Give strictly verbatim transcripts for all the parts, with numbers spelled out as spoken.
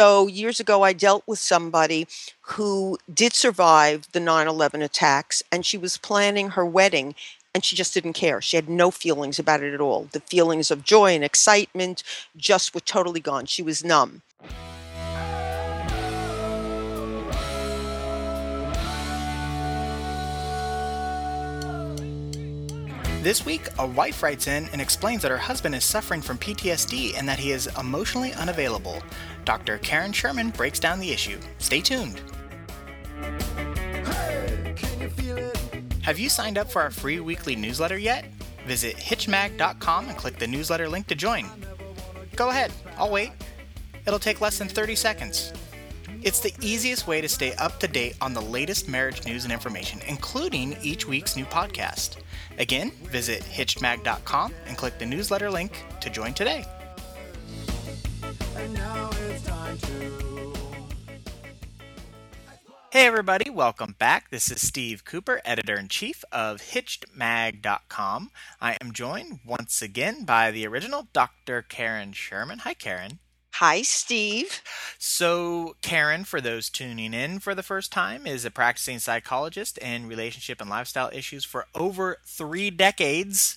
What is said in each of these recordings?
So years ago, I dealt with somebody who did survive the nine eleven attacks, and she was planning her wedding, and she just didn't care. She had no feelings about it at all. The feelings of joy and excitement just were totally gone. She was numb. This week, a wife writes in and explains that her husband is suffering from P T S D and that he is emotionally unavailable. Doctor Karen Sherman breaks down the issue. Stay tuned. Hey, can you feel it? Have you signed up for our free weekly newsletter yet? Visit Hitch Mag dot com and click the newsletter link to join. Go ahead, I'll wait. It'll take less than thirty seconds. It's the easiest way to stay up to date on the latest marriage news and information, including each week's new podcast. Again, visit Hitched Mag dot com and click the newsletter link to join today. And now it's time to... Hey everybody, welcome back. This is Steve Cooper, Editor-in-Chief of Hitched Mag dot com. I am joined once again by the original Doctor Karen Sherman. Hi, Karen. Hi, Steve. So Karen, for those tuning in for the first time, is a practicing psychologist in relationship and lifestyle issues for over three decades.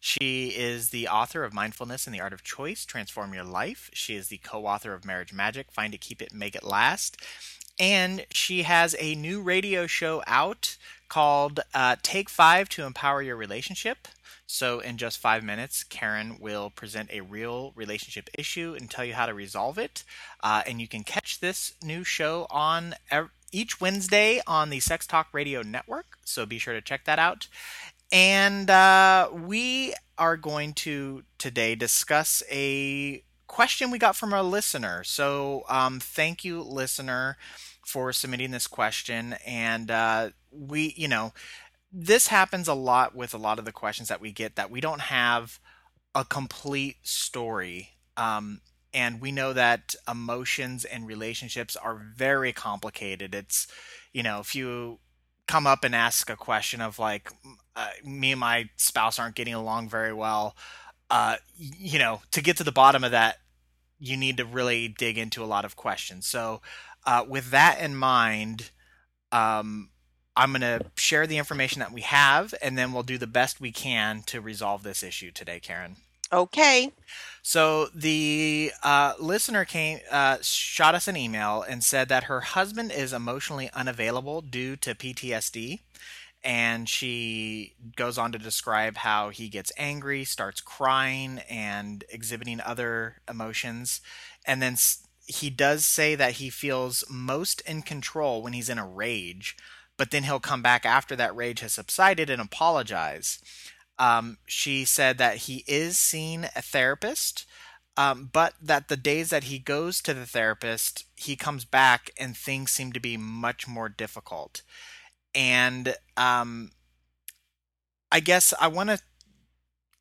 She is the author of Mindfulness and the Art of Choice, Transform Your Life. She is the co-author of Marriage Magic, Find It, Keep It, Make It Last. And she has a new radio show out called uh, Take Five to Empower Your Relationship. So in just five minutes, Karen will present a real relationship issue and tell you how to resolve it. Uh, and you can catch this new show on ev- each Wednesday on the Sex Talk Radio Network. So be sure to check that out. And uh, we are going to today discuss a question we got from a listener. So um, thank you, listener, for submitting this question. And uh, we, you know, this happens a lot with a lot of the questions that we get, that we don't have a complete story. Um, and we know that emotions and relationships are very complicated. It's, you know, if you come up and ask a question of like, uh, me and my spouse aren't getting along very well, uh, you know, to get to the bottom of that, you need to really dig into a lot of questions. So uh, with that in mind, um, I'm going to share the information that we have, and then we'll do the best we can to resolve this issue today, Karen. Okay. So the uh, listener came, uh, shot us an email and said that her husband is emotionally unavailable due to P T S D. And she goes on to describe how he gets angry, starts crying, and exhibiting other emotions. And then he does say that he feels most in control when he's in a rage, but then he'll come back after that rage has subsided and apologize. Um, she said that he is seeing a therapist, um, but that the days that he goes to the therapist, he comes back and things seem to be much more difficult. And um, I guess I want to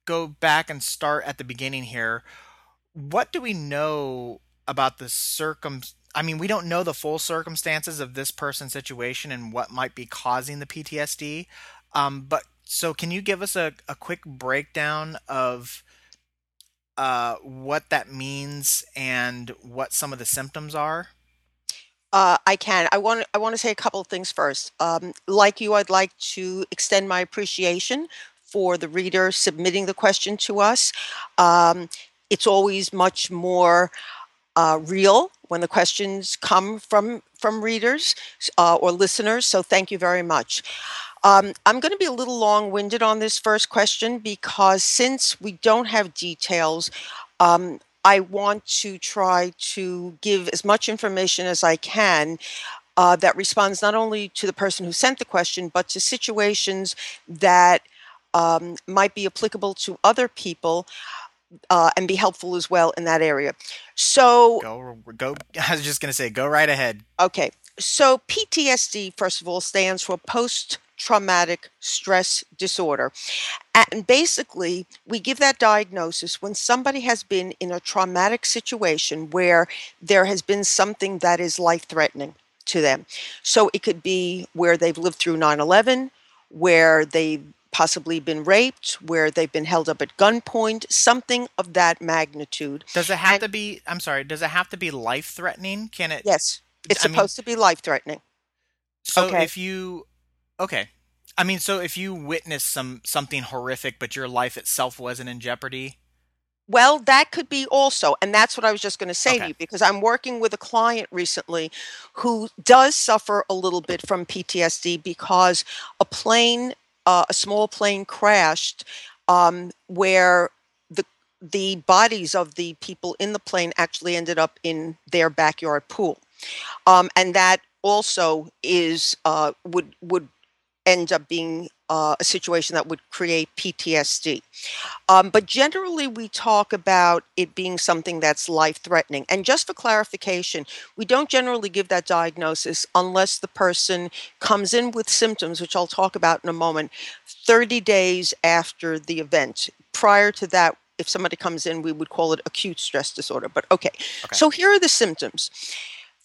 go back and start at the beginning here. What do we know about the circum? I mean, we don't know the full circumstances of this person's situation and what might be causing the P T S D. Um, but so can you give us a, a quick breakdown of uh, what that means and what some of the symptoms are? Uh, I can. I want, I want to say a couple of things first. Um, like you, I'd like to extend my appreciation for the reader submitting the question to us. Um, it's always much more Uh, real when the questions come from from readers uh, or listeners. So thank you very much. Um, I'm going to be a little long-winded on this first question because since we don't have details, um, I want to try to give as much information as I can uh, that responds not only to the person who sent the question, but to situations that um, might be applicable to other people. Uh, and be helpful as well in that area. So go, go. I was just going to say, go right ahead. Okay. So P T S D, first of all, stands for post-traumatic stress disorder. And basically, we give that diagnosis when somebody has been in a traumatic situation where there has been something that is life-threatening to them. So it could be where they've lived through nine eleven, where they've possibly been raped, where they've been held up at gunpoint, something of that magnitude. Does it have and, to be, I'm sorry, does it have to be life-threatening? Can it? Yes, it's I supposed mean, to be life-threatening. So okay. if you, okay. I mean, so if you witness some something horrific, but your life itself wasn't in jeopardy? Well, that could be also, and that's what I was just going to say okay. to you, because I'm working with a client recently who does suffer a little bit from P T S D because a plane, uh, a small plane crashed um, where the the bodies of the people in the plane actually ended up in their backyard pool. Um, and that also is, uh, would would end up being uh, a situation that would create P T S D. Um, but generally, we talk about it being something that's life-threatening. And just for clarification, we don't generally give that diagnosis unless the person comes in with symptoms, which I'll talk about in a moment, thirty days after the event. Prior to that, if somebody comes in, we would call it acute stress disorder. But okay, okay. So here are the symptoms.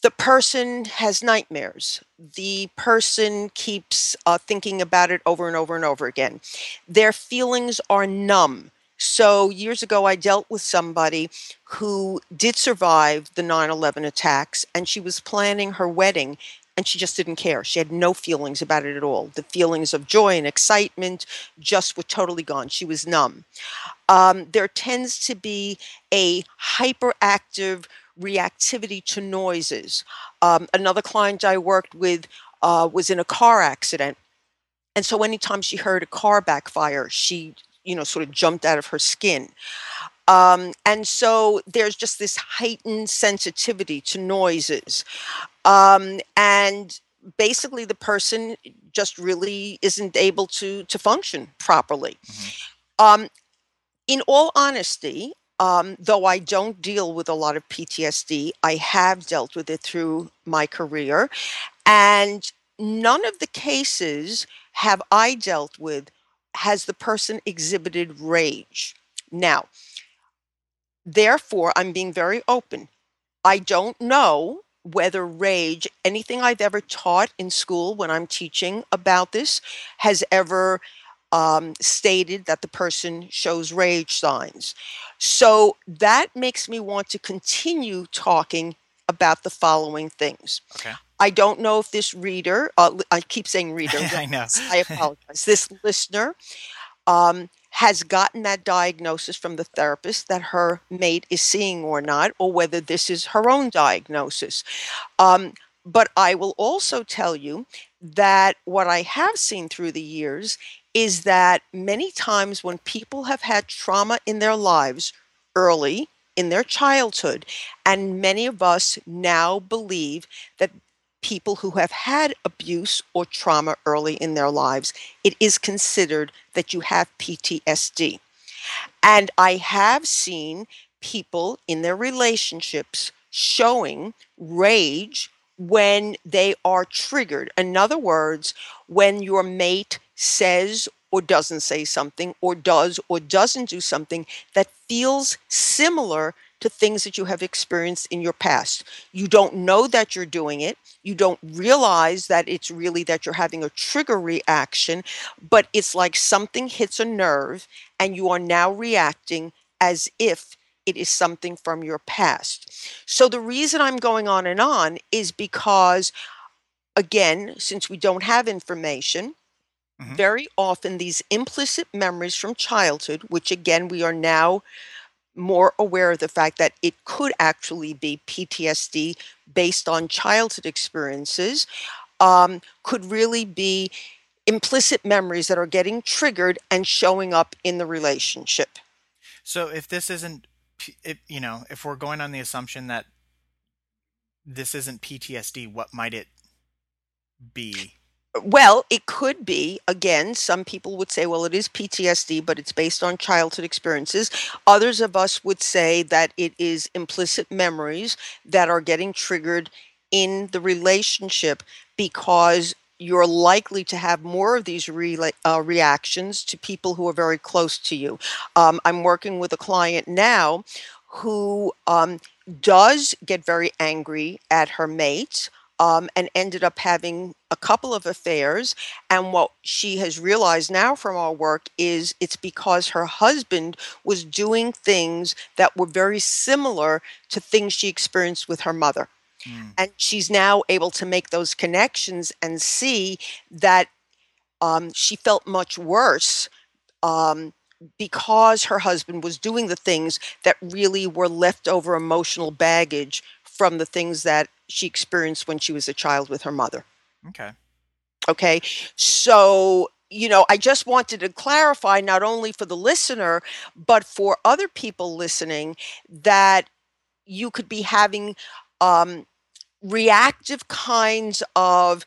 The person has nightmares. The person keeps uh, thinking about it over and over and over again. Their feelings are numb. So years ago, I dealt with somebody who did survive the nine eleven attacks, and she was planning her wedding, and she just didn't care. She had no feelings about it at all. The feelings of joy and excitement just were totally gone. She was numb. Um, there tends to be a hyperactive reactivity to noises. Um, another client I worked with uh, was in a car accident. And so anytime she heard a car backfire, she, you know, sort of jumped out of her skin. Um, and so there's just this heightened sensitivity to noises. Um, and basically the person just really isn't able to, to function properly. Mm-hmm. Um, in all honesty, Um, though I don't deal with a lot of P T S D, I have dealt with it through my career. And none of the cases have I dealt with has the person exhibited rage. Now, therefore, I'm being very open. I don't know whether rage, anything I've ever taught in school when I'm teaching about this, has ever Um, stated that the person shows rage signs. So that makes me want to continue talking about the following things. Okay. I don't know if this reader, uh, I keep saying reader. I know. I apologize. This listener um, has gotten that diagnosis from the therapist that her mate is seeing or not, or whether this is her own diagnosis. Um, but I will also tell you that what I have seen through the years is that many times when people have had trauma in their lives early in their childhood, and many of us now believe that people who have had abuse or trauma early in their lives, it is considered that you have P T S D. And I have seen people in their relationships showing rage when they are triggered. In other words, when your mate says or doesn't say something, or does or doesn't do something that feels similar to things that you have experienced in your past. You don't know that you're doing it. You don't realize that it's really that you're having a trigger reaction, but it's like something hits a nerve and you are now reacting as if it is something from your past. So the reason I'm going on and on is because, again, since we don't have information, mm-hmm. very often these implicit memories from childhood, which again, we are now more aware of the fact that it could actually be P T S D based on childhood experiences, um, could really be implicit memories that are getting triggered and showing up in the relationship. So if this isn't, if, you know, if we're going on the assumption that this isn't P T S D, what might it be? Well, it could be, again, some people would say, well, it is P T S D, but it's based on childhood experiences. Others of us would say that it is implicit memories that are getting triggered in the relationship because you're likely to have more of these re- uh, reactions to people who are very close to you. Um, I'm working with a client now who um, does get very angry at her mate. um, and ended up having a couple of affairs. And what she has realized now from our work is it's because her husband was doing things that were very similar to things she experienced with her mother. Mm. And she's now able to make those connections and see that um, she felt much worse um, because her husband was doing the things that really were leftover emotional baggage from the things that she experienced when she was a child with her mother. Okay. Okay. So, you know, I just wanted to clarify, not only for the listener, but for other people listening, that you could be having um, reactive kinds of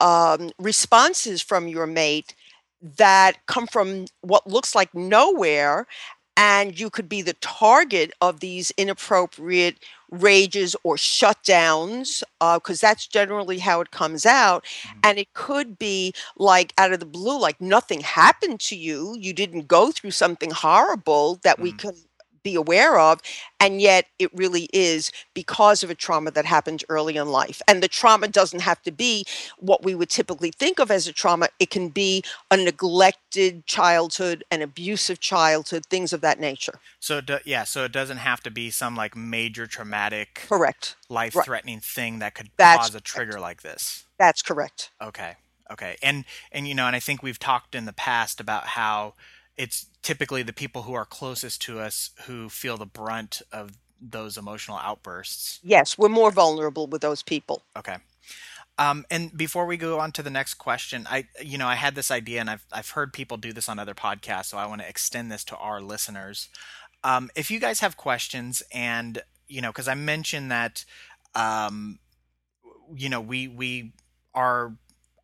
um, responses from your mate that come from what looks like nowhere, and you could be the target of these inappropriate rages or shutdowns, because uh, that's generally how it comes out. Mm-hmm. And it could be like out of the blue, like nothing happened to you. You didn't go through something horrible that mm-hmm. we can be aware of. And yet it really is because of a trauma that happened early in life. And the trauma doesn't have to be what we would typically think of as a trauma. It can be a neglected childhood, an abusive childhood, things of that nature. So do, yeah, so it doesn't have to be some like major traumatic, correct, life-threatening right. thing that could That's cause a trigger correct. Like this. That's correct. Okay. Okay. And, and, you know, and I think we've talked in the past about how it's typically the people who are closest to us who feel the brunt of those emotional outbursts. Yes, we're more vulnerable with those people. Okay. Um, and before we go on to the next question, I, you know, I had this idea, and I've I've heard people do this on other podcasts, so I want to extend this to our listeners. Um, if you guys have questions, and you know, because I mentioned that, um, you know, we we are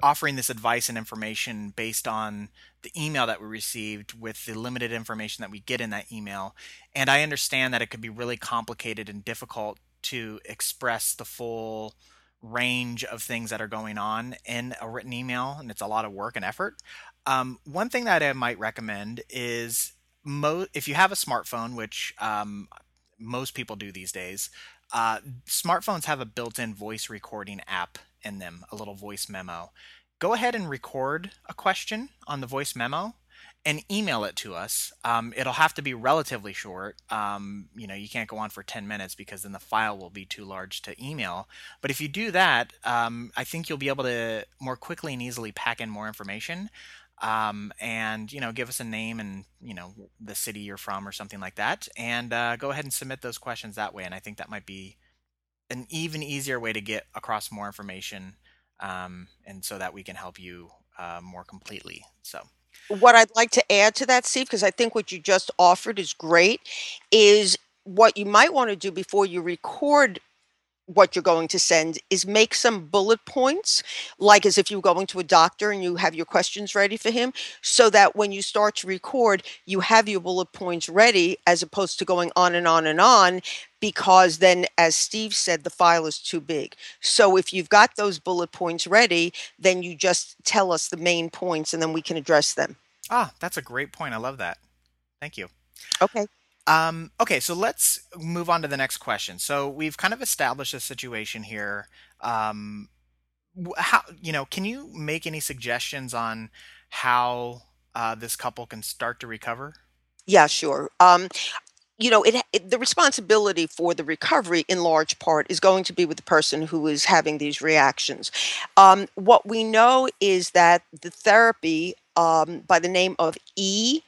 offering this advice and information based on the email that we received with the limited information that we get in that email. And I understand that it could be really complicated and difficult to express the full range of things that are going on in a written email, and it's a lot of work and effort. Um, one thing that I might recommend is mo- if you have a smartphone, which um, most people do these days, uh, smartphones have a built-in voice recording app in them, a little voice memo. Go ahead and record a question on the voice memo and email it to us. Um, it'll have to be relatively short. Um, you know, you can't go on for ten minutes because then the file will be too large to email. But if you do that, um, I think you'll be able to more quickly and easily pack in more information. Um, and, you know, give us a name and, you know, the city you're from or something like that. And uh, go ahead and submit those questions that way. And I think that might be an even easier way to get across more information, um, and so that we can help you uh, more completely. So, what I'd like to add to that, Steve, because I think what you just offered is great, is what you might want to do before you record what you're going to send is make some bullet points, like as if you're going to a doctor and you have your questions ready for him, so that when you start to record, you have your bullet points ready, as opposed to going on and on and on, because then, as Steve said, the file is too big. So if you've got those bullet points ready, then you just tell us the main points and then we can address them. Ah, that's a great point. I love that. Thank you. Okay. Um, okay, so let's move on to the next question. So we've kind of established a situation here. Um, how, you know, can you make any suggestions on how uh, this couple can start to recover? Yeah, sure. Um, you know, it, it, the responsibility for the recovery in large part is going to be with the person who is having these reactions. Um, what we know is that the therapy um, by the name of E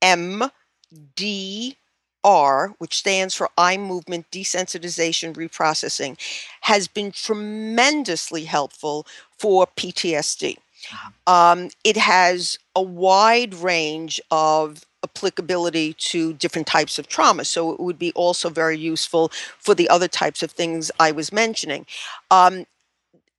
M D R, which stands for Eye Movement Desensitization Reprocessing, has been tremendously helpful for P T S D. Uh-huh. Um, it has a wide range of applicability to different types of trauma, so it would be also very useful for the other types of things I was mentioning. Um,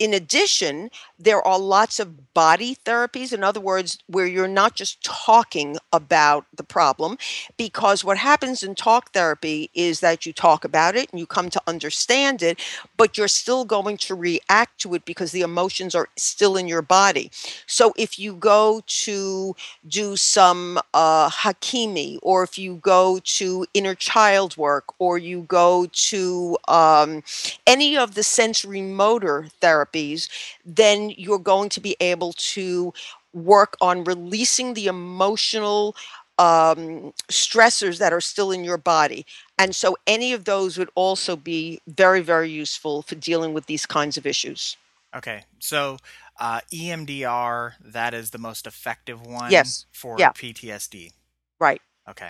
In addition, there are lots of body therapies, in other words, where you're not just talking about the problem, because what happens in talk therapy is that you talk about it and you come to understand it, but you're still going to react to it because the emotions are still in your body. So if you go to do some uh, Hakimi, or if you go to inner child work, or you go to um, any of the sensory motor therapies, therapies, then you're going to be able to work on releasing the emotional um, stressors that are still in your body. And so any of those would also be very, very useful for dealing with these kinds of issues. Okay. So uh, E M D R, that is the most effective one yes. for yeah. P T S D. Right. Okay.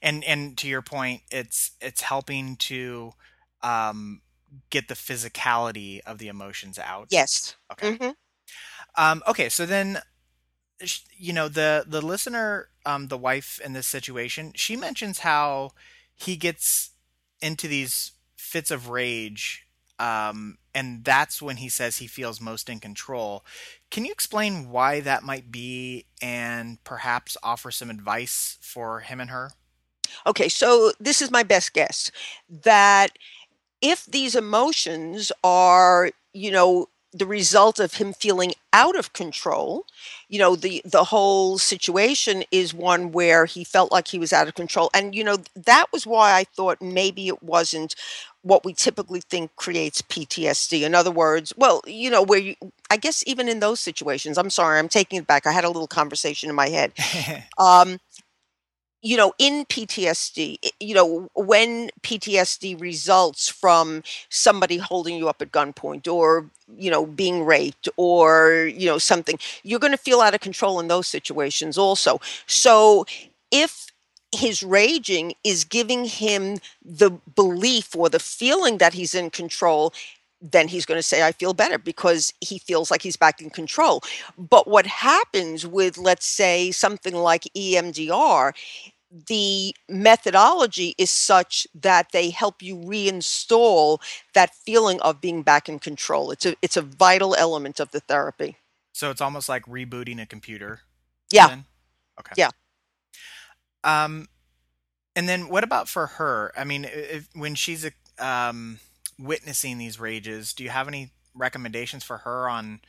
And and to your point, it's it's helping to um, get the physicality of the emotions out. Yes. Okay. Mm-hmm. Um, okay. So then, you know, the, the listener, um, the wife in this situation, she mentions how he gets into these fits of rage, um, and that's when he says he feels most in control. Can you explain why that might be and perhaps offer some advice for him and her? Okay, so this is my best guess, that if these emotions are, you know, the result of him feeling out of control, you know, the, the whole situation is one where he felt like he was out of control. And, you know, that was why I thought maybe it wasn't what we typically think creates P T S D. In other words, well, you know, where you, I guess even in those situations, I'm sorry, I'm taking it back. I had a little conversation in my head. um, you know, in P T S D, you know, when P T S D results from somebody holding you up at gunpoint or, you know, being raped or, you know, something, you're going to feel out of control in those situations also. So if his raging is giving him the belief or the feeling that he's in control, then he's going to say, I feel better, because he feels like he's back in control. But what happens with, let's say, something like E M D R, the methodology is such that they help you reinstall that feeling of being back in control. It's a, it's a vital element of the therapy. So it's almost like rebooting a computer. Yeah. Then? Okay. Yeah. Um, and then what about for her? I mean, if, when she's a, um, witnessing these rages, do you have any recommendations for her on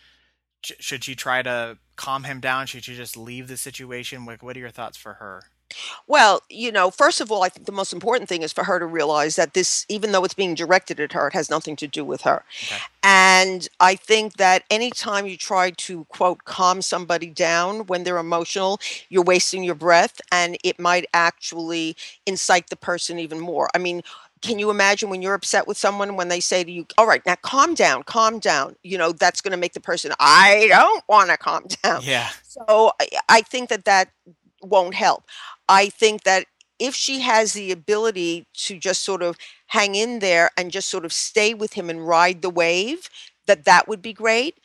sh- should she try to calm him down? Should she just leave the situation? Like, what are your thoughts for her? Well, you know, first of all, I think the most important thing is for her to realize that this, even though it's being directed at her, it has nothing to do with her. Okay. And I think that anytime you try to, quote, calm somebody down when they're emotional, you're wasting your breath, and it might actually incite the person even more. I mean, can you imagine when you're upset with someone, when they say to you, all right, now calm down, calm down, you know, that's going to make the person, I don't want to calm down. Yeah. So I, I think that that won't help. I think that if she has the ability to just sort of hang in there and just sort of stay with him and ride the wave, that that would be great.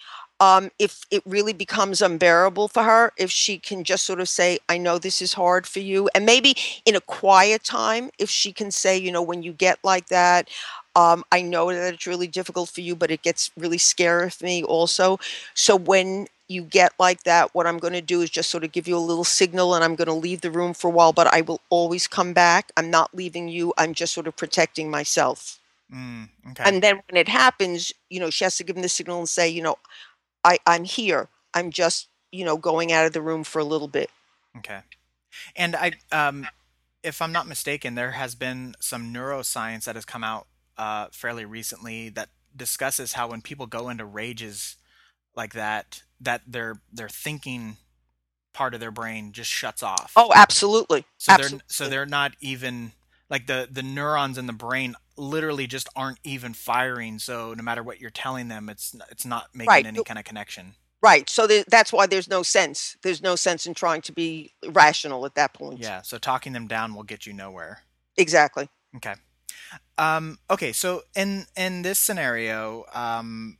Um, if it really becomes unbearable for her, if she can just sort of say, I know this is hard for you. And maybe in a quiet time, if she can say, you know, when you get like that, um, I know that it's really difficult for you, but it gets really scary for me also. So when you get like that, what I'm going to do is just sort of give you a little signal, and I'm going to leave the room for a while, but I will always come back. I'm not leaving you. I'm just sort of protecting myself. Mm, okay. And then when it happens, you know, she has to give him the signal and say, you know, I, I'm here. I'm just, you know, going out of the room for a little bit. Okay. And I, um, if I'm not mistaken, there has been some neuroscience that has come out uh, fairly recently that discusses how when people go into rages like that, that their their thinking part of their brain just shuts off. Oh, absolutely. So absolutely. they're so they're not even like the the neurons in the brain literally just aren't even firing. So no matter what you're telling them, it's it's not making right. any kind of connection. Right. So th- that's why there's no sense. There's no sense in trying to be rational at that point. Yeah. So talking them down will get you nowhere. Exactly. Okay. Um, okay. So in in this scenario, um,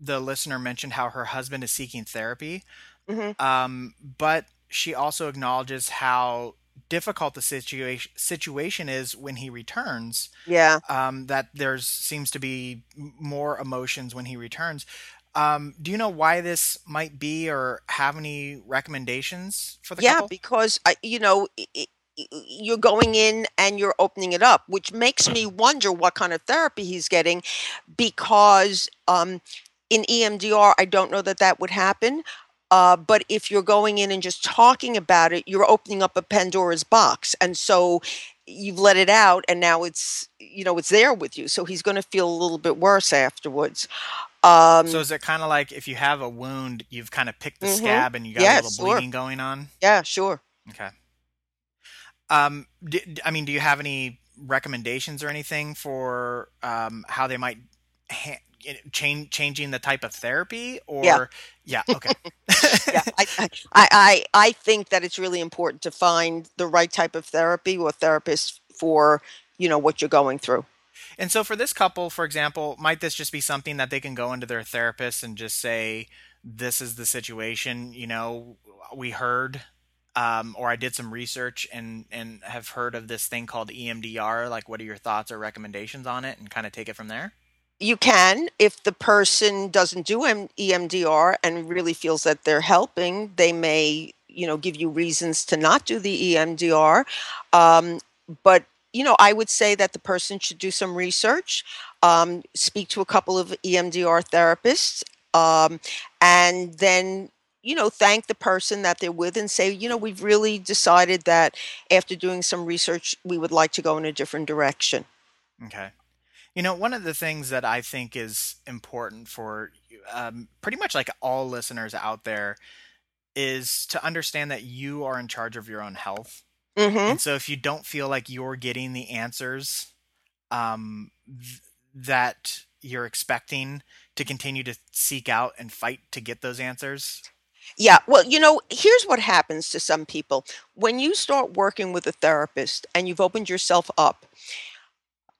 the listener mentioned how her husband is seeking therapy, mm-hmm. um, but she also acknowledges how difficult the situation situation is when he returns. Yeah. Um, that there's seems to be more emotions when he returns. Um, do you know why this might be, or have any recommendations for the yeah, couple? Yeah, because I, you know, it, you're going in and you're opening it up, which makes me wonder what kind of therapy he's getting, because um, in E M D R, I don't know that that would happen. Uh, but if you're going in and just talking about it, you're opening up a Pandora's box. And so you've let it out, and now it's, you know, it's there with you. So he's going to feel a little bit worse afterwards. Um, so is it kind of like if you have a wound, you've kind of picked the mm-hmm. scab and you got yeah, a little bleeding sure. going on? Yeah, sure. Okay. Um, do, I mean, do you have any recommendations or anything for um, how they might ha- change changing the type of therapy? Or yeah, yeah okay. yeah, I, I I I think that it's really important to find the right type of therapy or therapist for you know what you're going through. And so for this couple, for example, might this just be something that they can go into their therapist and just say, this is the situation, you know, we heard, um, or I did some research and, and have heard of this thing called E M D R. Like, what are your thoughts or recommendations on it, and kind of take it from there? You can. If the person doesn't do E M D R and really feels that they're helping, they may, you know, give you reasons to not do the E M D R. Um, but You know, I would say that the person should do some research, um, speak to a couple of E M D R therapists, um, and then, you know, thank the person that they're with and say, you know, we've really decided that after doing some research, we would like to go in a different direction. Okay. You know, one of the things that I think is important for um, pretty much like all listeners out there is to understand that you are in charge of your own health. Mm-hmm. And so if you don't feel like you're getting the answers um, th- that you're expecting, to continue to seek out and fight to get those answers. Yeah. Well, you know, here's what happens to some people. When you start working with a therapist and you've opened yourself up,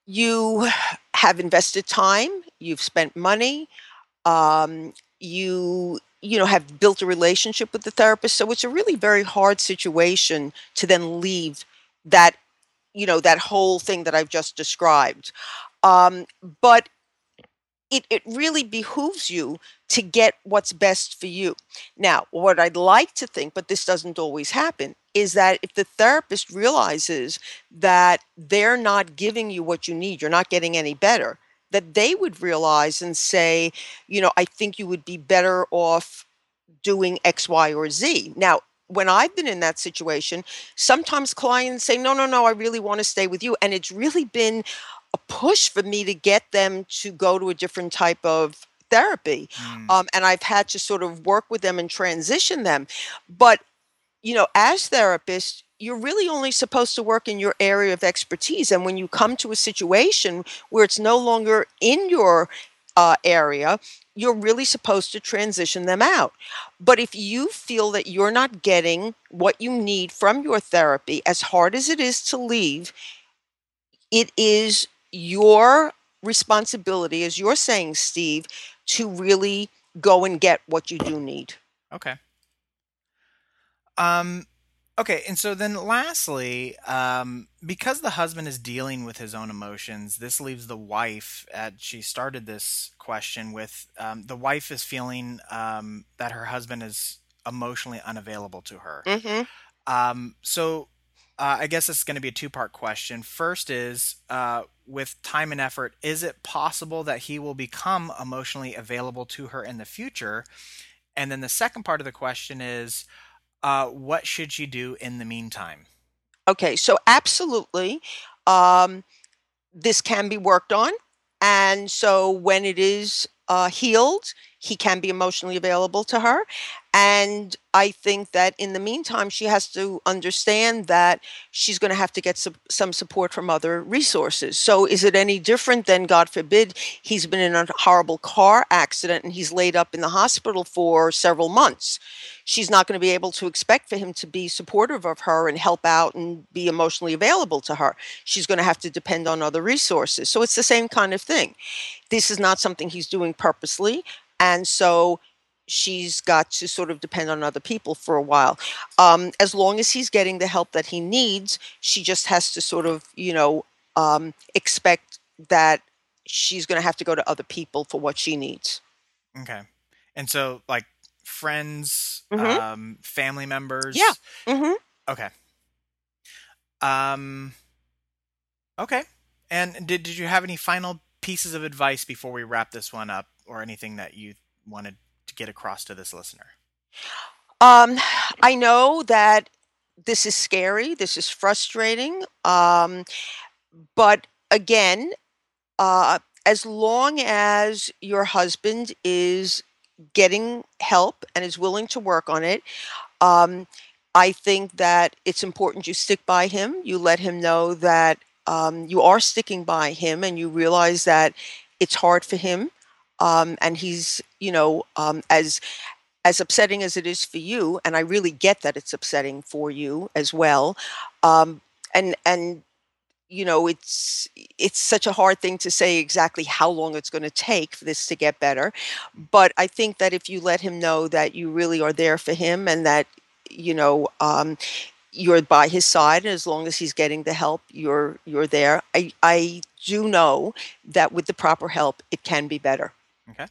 you have invested time, you've spent money, um, you you know, have built a relationship with the therapist. So it's a really very hard situation to then leave that, you know, that whole thing that I've just described. Um, but it, it really behooves you to get what's best for you. Now, what I'd like to think, but this doesn't always happen, is that if the therapist realizes that they're not giving you what you need, you're not getting any better, that they would realize and say, you know, I think you would be better off doing X, Y, or Z. Now, when I've been in that situation, sometimes clients say, no, no, no, I really want to stay with you. And it's really been a push for me to get them to go to a different type of therapy. Mm. Um, and I've had to sort of work with them and transition them. But, you know, as therapists, you're really only supposed to work in your area of expertise. And when you come to a situation where it's no longer in your uh, area, you're really supposed to transition them out. But if you feel that you're not getting what you need from your therapy, as hard as it is to leave, it is your responsibility, as you're saying, Steve, to really go and get what you do need. Okay. Um. Okay, and so then lastly, um, because the husband is dealing with his own emotions, this leaves the wife, at, she started this question with, um, the wife is feeling um, that her husband is emotionally unavailable to her. Mm-hmm. Um, so uh, I guess this is going to be a two-part question. First is, uh, with time and effort, is it possible that he will become emotionally available to her in the future? And then the second part of the question is, Uh, what should she do in the meantime? Okay, so absolutely, um, this can be worked on. And so when it is uh, healed, he can be emotionally available to her. And I think that in the meantime, she has to understand that she's going to have to get some, some support from other resources. So is it any different than, God forbid, he's been in a horrible car accident and he's laid up in the hospital for several months? She's not going to be able to expect for him to be supportive of her and help out and be emotionally available to her. She's going to have to depend on other resources. So it's the same kind of thing. This is not something he's doing purposely. And so she's got to sort of depend on other people for a while. Um, as long as he's getting the help that he needs, she just has to sort of, you know, um, expect that she's going to have to go to other people for what she needs. Okay. And so, like, friends, mm-hmm. um, family members? Yeah. Mm-hmm. Okay. Um, okay. And did, did you have any final pieces of advice before we wrap this one up, or anything that you wanted to get across to this listener? Um, I know that this is scary. This is frustrating. Um, but again, uh, as long as your husband is getting help and is willing to work on it, um, I think that it's important you stick by him. You let him know that um, you are sticking by him, and you realize that it's hard for him. Um, and he's, you know, um, as as upsetting as it is for you, and I really get that it's upsetting for you as well. Um, and and you know, it's it's such a hard thing to say exactly how long it's going to take for this to get better. But I think that if you let him know that you really are there for him, and that you know um, you're by his side, and as long as he's getting the help, you're you're there. I I do know that with the proper help, it can be better. Okay.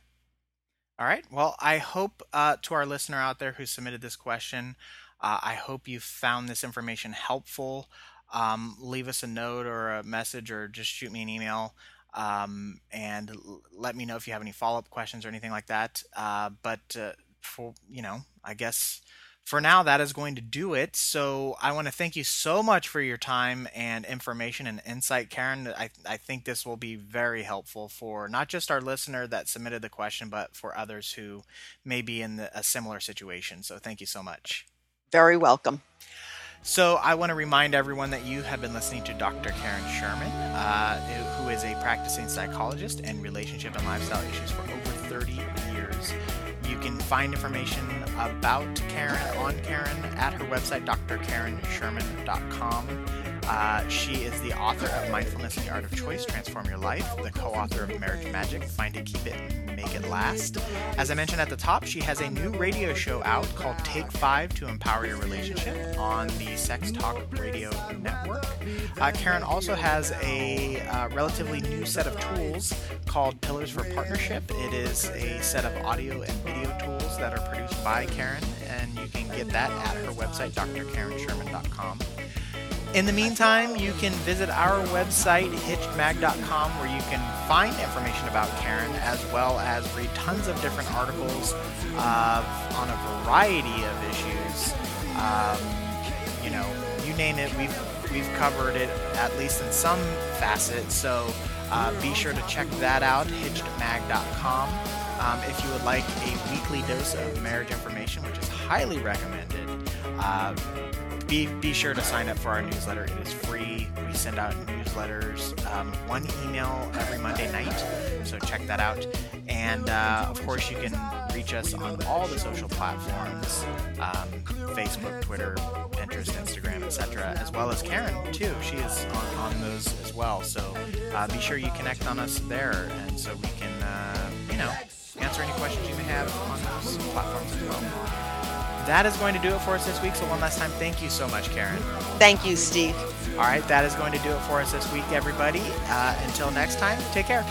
All right. Well, I hope uh, to our listener out there who submitted this question, uh, I hope you found this information helpful. Um, leave us a note or a message, or just shoot me an email um, and l- let me know if you have any follow-up questions or anything like that. Uh, but, uh, for, you know, I guess for now that is going to do it. So I want to thank you so much for your time and information and insight, Karen. I, I think this will be very helpful for not just our listener that submitted the question, but for others who may be in the, a similar situation. So thank you so much. Very welcome. So I want to remind everyone that you have been listening to Doctor Karen Sherman, uh, who is a practicing psychologist in relationship and lifestyle issues for over thirty years. You can find information about Karen on Karen at her website, D R Karen Sherman dot com. Uh, she is the author of Mindfulness and the Art of Choice, Transform Your Life, the co-author of Marriage Magic, Find It, Keep It, Make It Last. As I mentioned at the top, she has a new radio show out called Take Five to Empower Your Relationship on the Sex Talk Radio Network. Uh, Karen also has a uh, relatively new set of tools called Pillars for Partnership. It is a set of audio and video tools that are produced by Karen, and you can get that at her website, D R Karen Sherman dot com. In the meantime, you can visit our website, Hitched Mag dot com, where you can find information about Karen, as well as read tons of different articles uh, on a variety of issues. Um, you know, you name it, we've we've covered it, at least in some facet. So uh, be sure to check that out, Hitched Mag dot com. Um, if you would like a weekly dose of marriage information, which is highly recommended, uh, Be, be sure to sign up for our newsletter. It is free. We send out newsletters, um, one email every Monday night, so check that out. And, uh, of course, you can reach us on all the social platforms, um, Facebook, Twitter, Pinterest, Instagram, et cetera, as well as Karen, too. She is on, on those as well, so uh, be sure you connect on us there, and so we can, uh, you know, answer any questions you may have on those platforms as well. That is going to do it for us this week. So one last time, thank you so much, Karen. Thank you, Steve. All right, that is going to do it for us this week, everybody. Uh, until next time, take care.